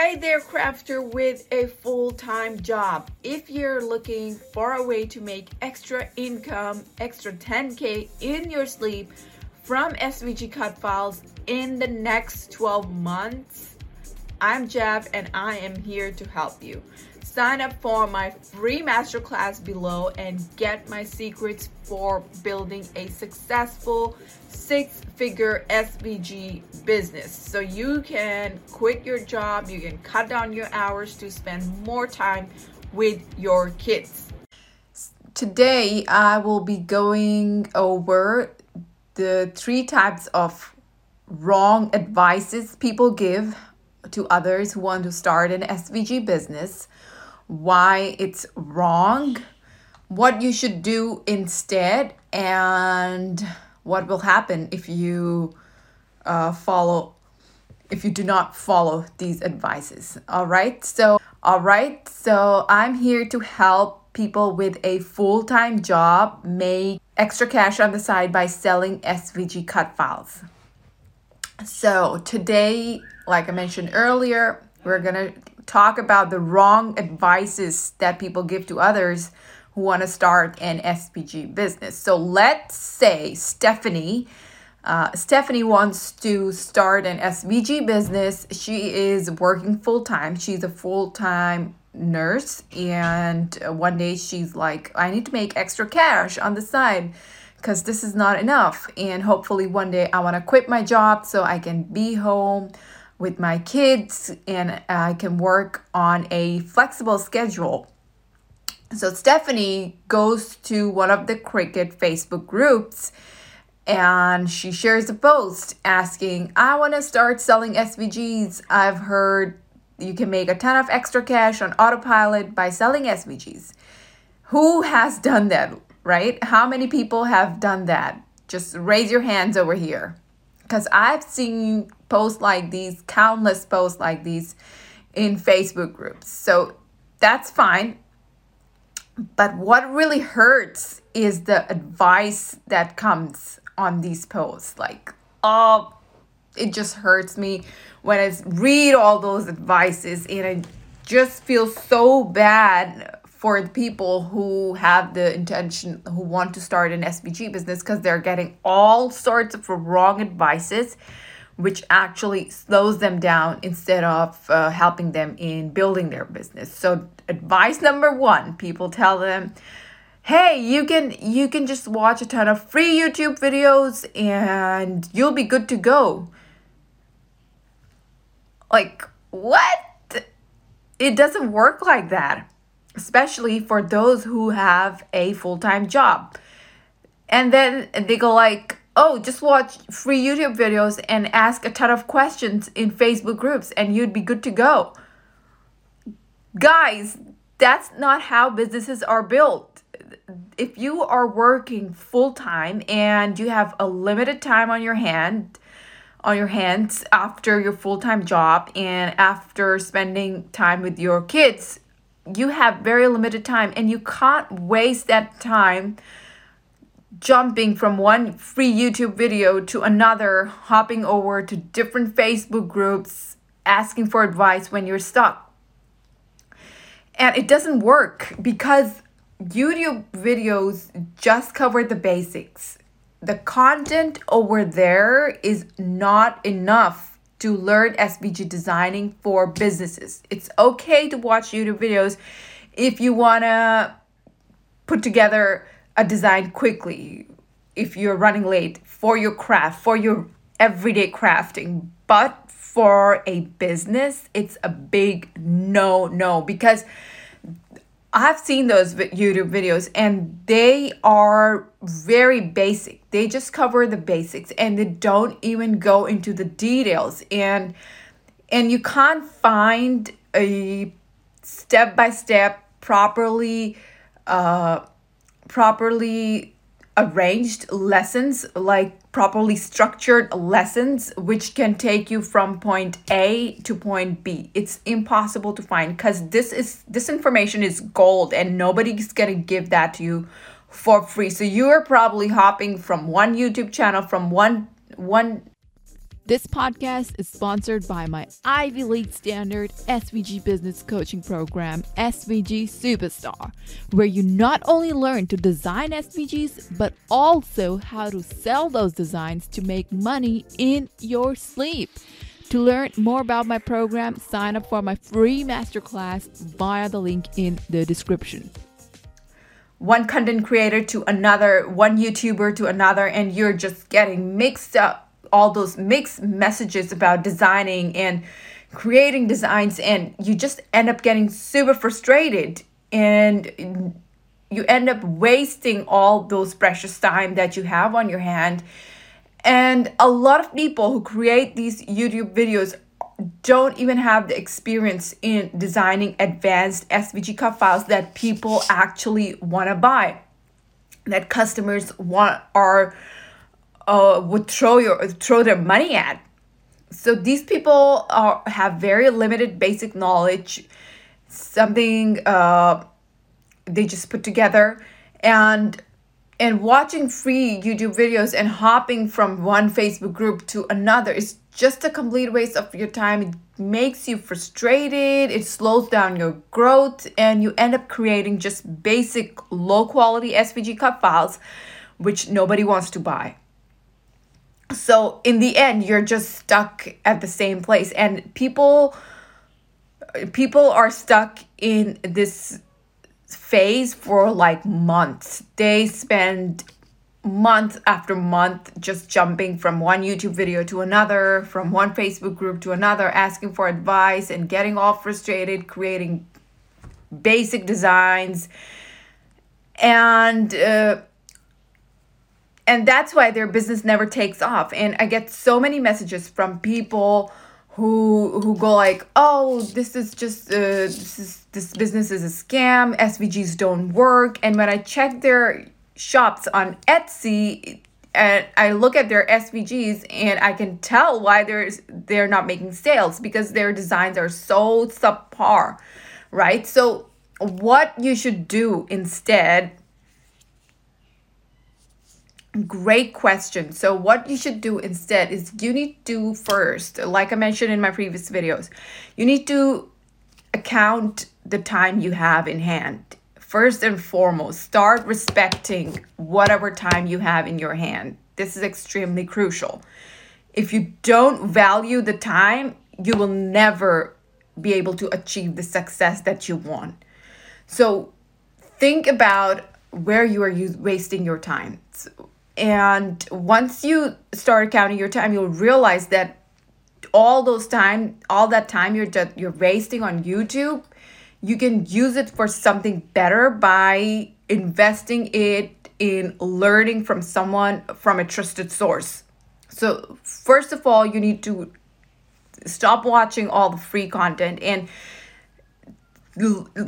Hey there, crafter with a full-time job. If you're looking for a way to make extra income, extra 10K in your sleep from SVG cut files in the next 12 months, I'm Jeff and I am here to help you. Sign up for my free masterclass below and get my secrets for building a successful six-figure SVG business. So you can quit your job, you can cut down your hours to spend more time with your kids. Today, I will be going over the three types of wrong advices people give to others who want to start an SVG business, why it's wrong, what you should do instead, and what will happen if you do not follow these advices. All right, so I'm here to help people with a full-time job make extra cash on the side by selling SVG cut files. So today, like I mentioned earlier, we're gonna talk about the wrong advices that people give to others who want to start an SVG business. So let's say Stephanie wants to start an SVG business. She is working full-time. She's a full-time nurse. And one day she's like, I need to make extra cash on the side because this is not enough. And hopefully one day I want to quit my job so I can be home with my kids and I can work on a flexible schedule. So Stephanie goes to one of the Cricut Facebook groups and she shares a post asking, I want to start selling SVGs. I've heard you can make a ton of extra cash on autopilot by selling SVGs. Who has done that, right? How many people have done that? Just raise your hands over here. Because I've seen posts like these, countless posts like these in Facebook groups. So that's fine. But what really hurts is the advice that comes on these posts. Like, oh, it just hurts me when I read all those advices. And I just feel so bad for the people who have the intention, who want to start an SVG business, because they're getting all sorts of wrong advices, which actually slows them down instead of helping them in building their business. So advice number one, people tell them, hey, you can just watch a ton of free YouTube videos and you'll be good to go. Like, what? It doesn't work like that, especially for those who have a full-time job. And then they go like, oh, just watch free YouTube videos and ask a ton of questions in Facebook groups and you'd be good to go. Guys, that's not how businesses are built. If you are working full-time and you have a limited time on your hands after your full-time job and after spending time with your kids, you have very limited time and you can't waste that time jumping from one free YouTube video to another, hopping over to different Facebook groups, asking for advice when you're stuck. And it doesn't work because YouTube videos just cover the basics. The content over there is not enough to learn SVG designing for businesses. It's okay to watch YouTube videos if you wanna put together a design quickly, if you're running late for your craft, for your everyday crafting. But for a business, it's a big no, because I've seen those YouTube videos and they are very basic. They just cover the basics and they don't even go into the details. And you can't find a step-by-step properly arranged lessons, like properly structured lessons, which can take you from point A to point B. It's impossible to find because this information is gold and nobody's gonna give that to you for free. So you are probably hopping from one YouTube channel, from one This podcast is sponsored by my Ivy League standard SVG business coaching program, SVG Superstar, where you not only learn to design SVGs, but also how to sell those designs to make money in your sleep. To learn more about my program, sign up for my free masterclass via the link in the description. One content creator to another, one YouTuber to another, and you're just getting mixed up. All those mixed messages about designing and creating designs, and you just end up getting super frustrated, and you end up wasting all those precious time that you have on your hand. And a lot of people who create these YouTube videos don't even have the experience in designing advanced SVG cut files that people actually want to buy, that customers want, are would throw their money at. So these people have very limited basic knowledge, something they just put together, and watching free YouTube videos and hopping from one Facebook group to another is just a complete waste of your time. It makes you frustrated, it slows down your growth, and you end up creating just basic low quality SVG cut files which nobody wants to buy. So in the end, you're just stuck at the same place, and people are stuck in this phase for like months. They spend month after month just jumping from one YouTube video to another, from one Facebook group to another, asking for advice and getting all frustrated, creating basic designs, and that's why their business never takes off. And I get so many messages from people who go like, oh, this business is a scam, SVGs don't work. And when I check their shops on Etsy and I look at their SVGs, and I can tell why they're not making sales, because their designs are so subpar, right? So what you should do instead, great question. So what you should do instead is you need to first, like I mentioned in my previous videos, you need to account the time you have in hand. First and foremost, start respecting whatever time you have in your hand. This is extremely crucial. If you don't value the time, you will never be able to achieve the success that you want. So think about where you are wasting your time. And once you start counting your time, you'll realize that all that time you're wasting on YouTube, you can use it for something better by investing it in learning from someone, from a trusted source. So first of all, you need to stop watching all the free content and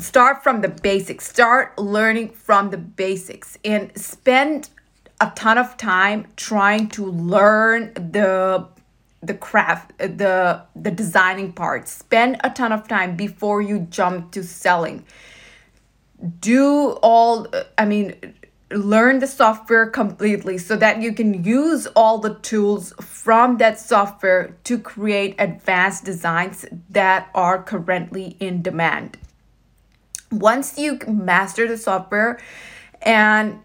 start from the basics. Start learning from the basics and spend a ton of time trying to learn the craft, the designing part. Spend a ton of time before you jump to selling. Learn the software completely so that you can use all the tools from that software to create advanced designs that are currently in demand. Once you master the software, and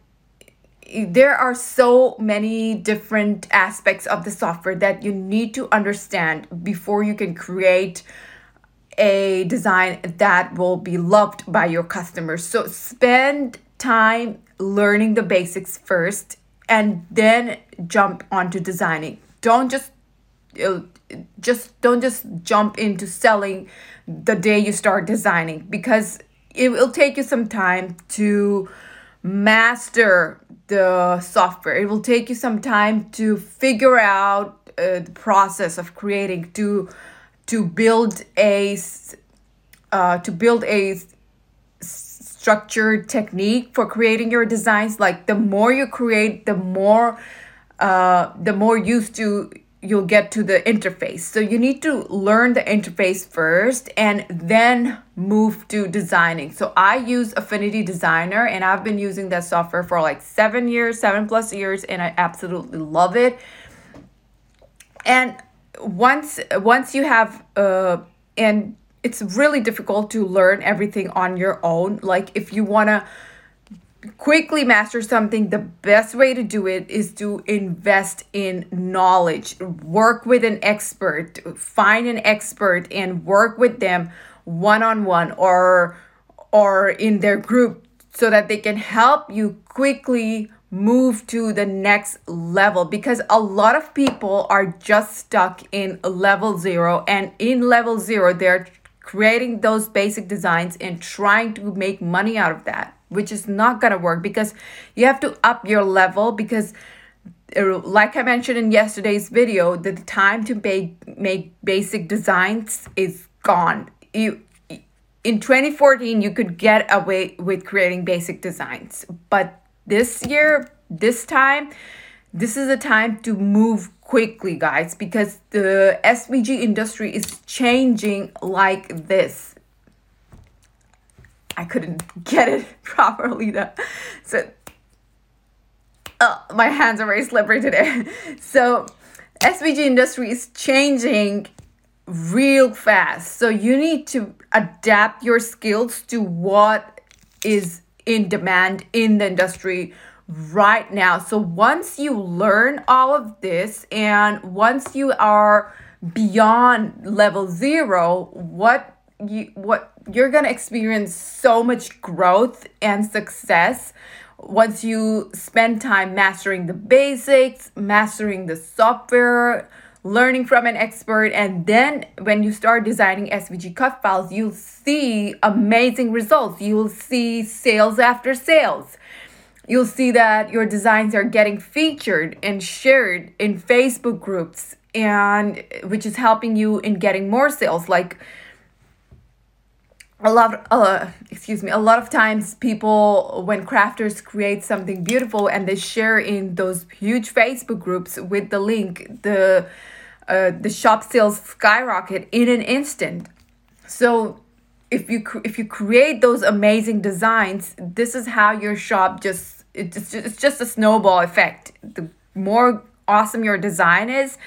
there are so many different aspects of the software that you need to understand before you can create a design that will be loved by your customers. So spend time learning the basics first and then jump onto designing. Don't just jump into selling the day you start designing, because it will take you some time to master the software. It will take you some time to figure out the process of creating, to build a structured technique for creating your designs. Like the more you create, the more used to you'll get to the interface. So you need to learn the interface first and then move to designing. So I use Affinity Designer, and I've been using that software for like 7 plus years, and I absolutely love it. And once you have and it's really difficult to learn everything on your own. Like if you want to quickly master something, the best way to do it is to invest in knowledge, work with an expert, find an expert and work with them one-on-one or in their group so that they can help you quickly move to the next level, because a lot of people are just stuck in level zero, and in level zero they're creating those basic designs and trying to make money out of that, which is not going to work, because you have to up your level, because like I mentioned in yesterday's video, the time to make basic designs is gone. You in 2014 you could get away with creating basic designs, but this year, this is a time to move quickly, guys, because the SVG industry is changing like this. I couldn't get it properly though. So my hands are very slippery today. So SVG industry is changing real fast. So you need to adapt your skills to what is in demand in the industry right now. So once you learn all of this and once you are beyond level zero, what you're going to experience so much growth and success once you spend time mastering the basics, mastering the software, learning from an expert, and then when you start designing SVG cut files, you'll see amazing results. You'll see sales after sales. You'll see that your designs are getting featured and shared in Facebook groups, and which is helping you in getting more sales. Like a lot of times people, when crafters create something beautiful and they share in those huge Facebook groups with the link, the shop sales skyrocket in an instant. So if you create those amazing designs, this is how your shop it's just a snowball effect. The more awesome your design is,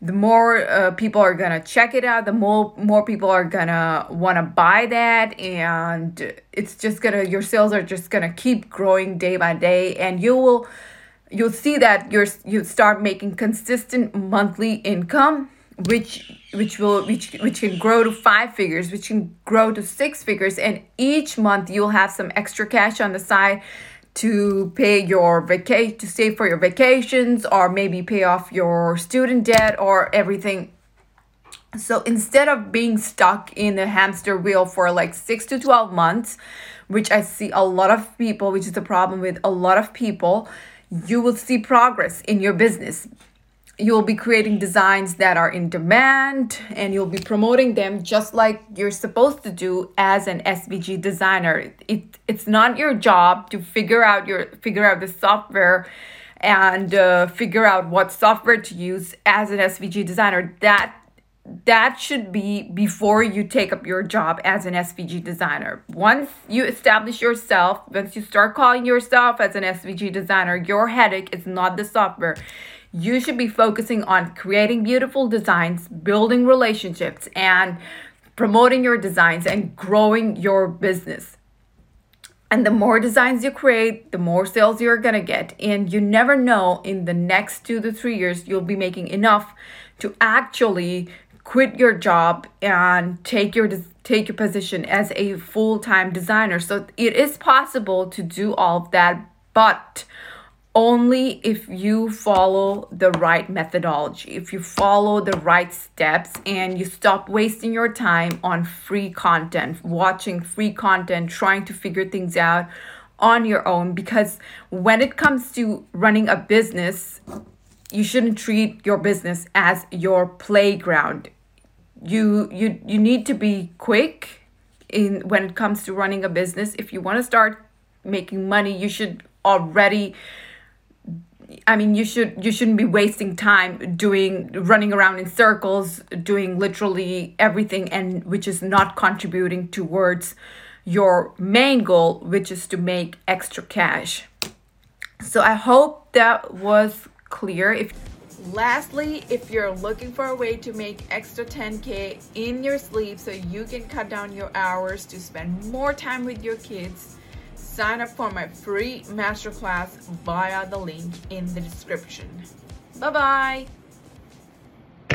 the more people are gonna check it out, the more people are gonna wanna buy that, and it's just gonna, your sales are just gonna keep growing day by day, and you'll see that you start making consistent monthly income, which can grow to 5 figures, which can grow to 6 figures, and each month you'll have some extra cash on the side to pay to save for your vacations, or maybe pay off your student debt or everything. So instead of being stuck in the hamster wheel for like 6 to 12 months, which I see a lot of people, which is the problem with a lot of people, you will see progress in your business. You'll be creating designs that are in demand, and you'll be promoting them just like you're supposed to do as an SVG designer. It's not your job to figure out the software and figure out what software to use as an SVG designer. That should be before you take up your job as an SVG designer. Once you establish yourself, once you start calling yourself as an SVG designer, your headache is not the software. You should be focusing on creating beautiful designs, building relationships, and promoting your designs and growing your business. And the more designs you create, the more sales you're going to get. And you never know, in the next 2 to 3 years, you'll be making enough to actually quit your job and take your position as a full-time designer. So it is possible to do all of that, but only if you follow the right methodology, if you follow the right steps, and you stop wasting your time on free content, watching free content, trying to figure things out on your own. Because when it comes to running a business, you shouldn't treat your business as your playground. You need to be quick when it comes to running a business. If you want to start making money, you should already, you shouldn't be wasting time running around in circles, doing literally everything, and which is not contributing towards your main goal, which is to make extra cash. So I hope that was clear. If Lastly, if you're looking for a way to make extra 10K in your sleep so you can cut down your hours to spend more time with your kids, sign up for my free masterclass via the link in the description. Bye-bye!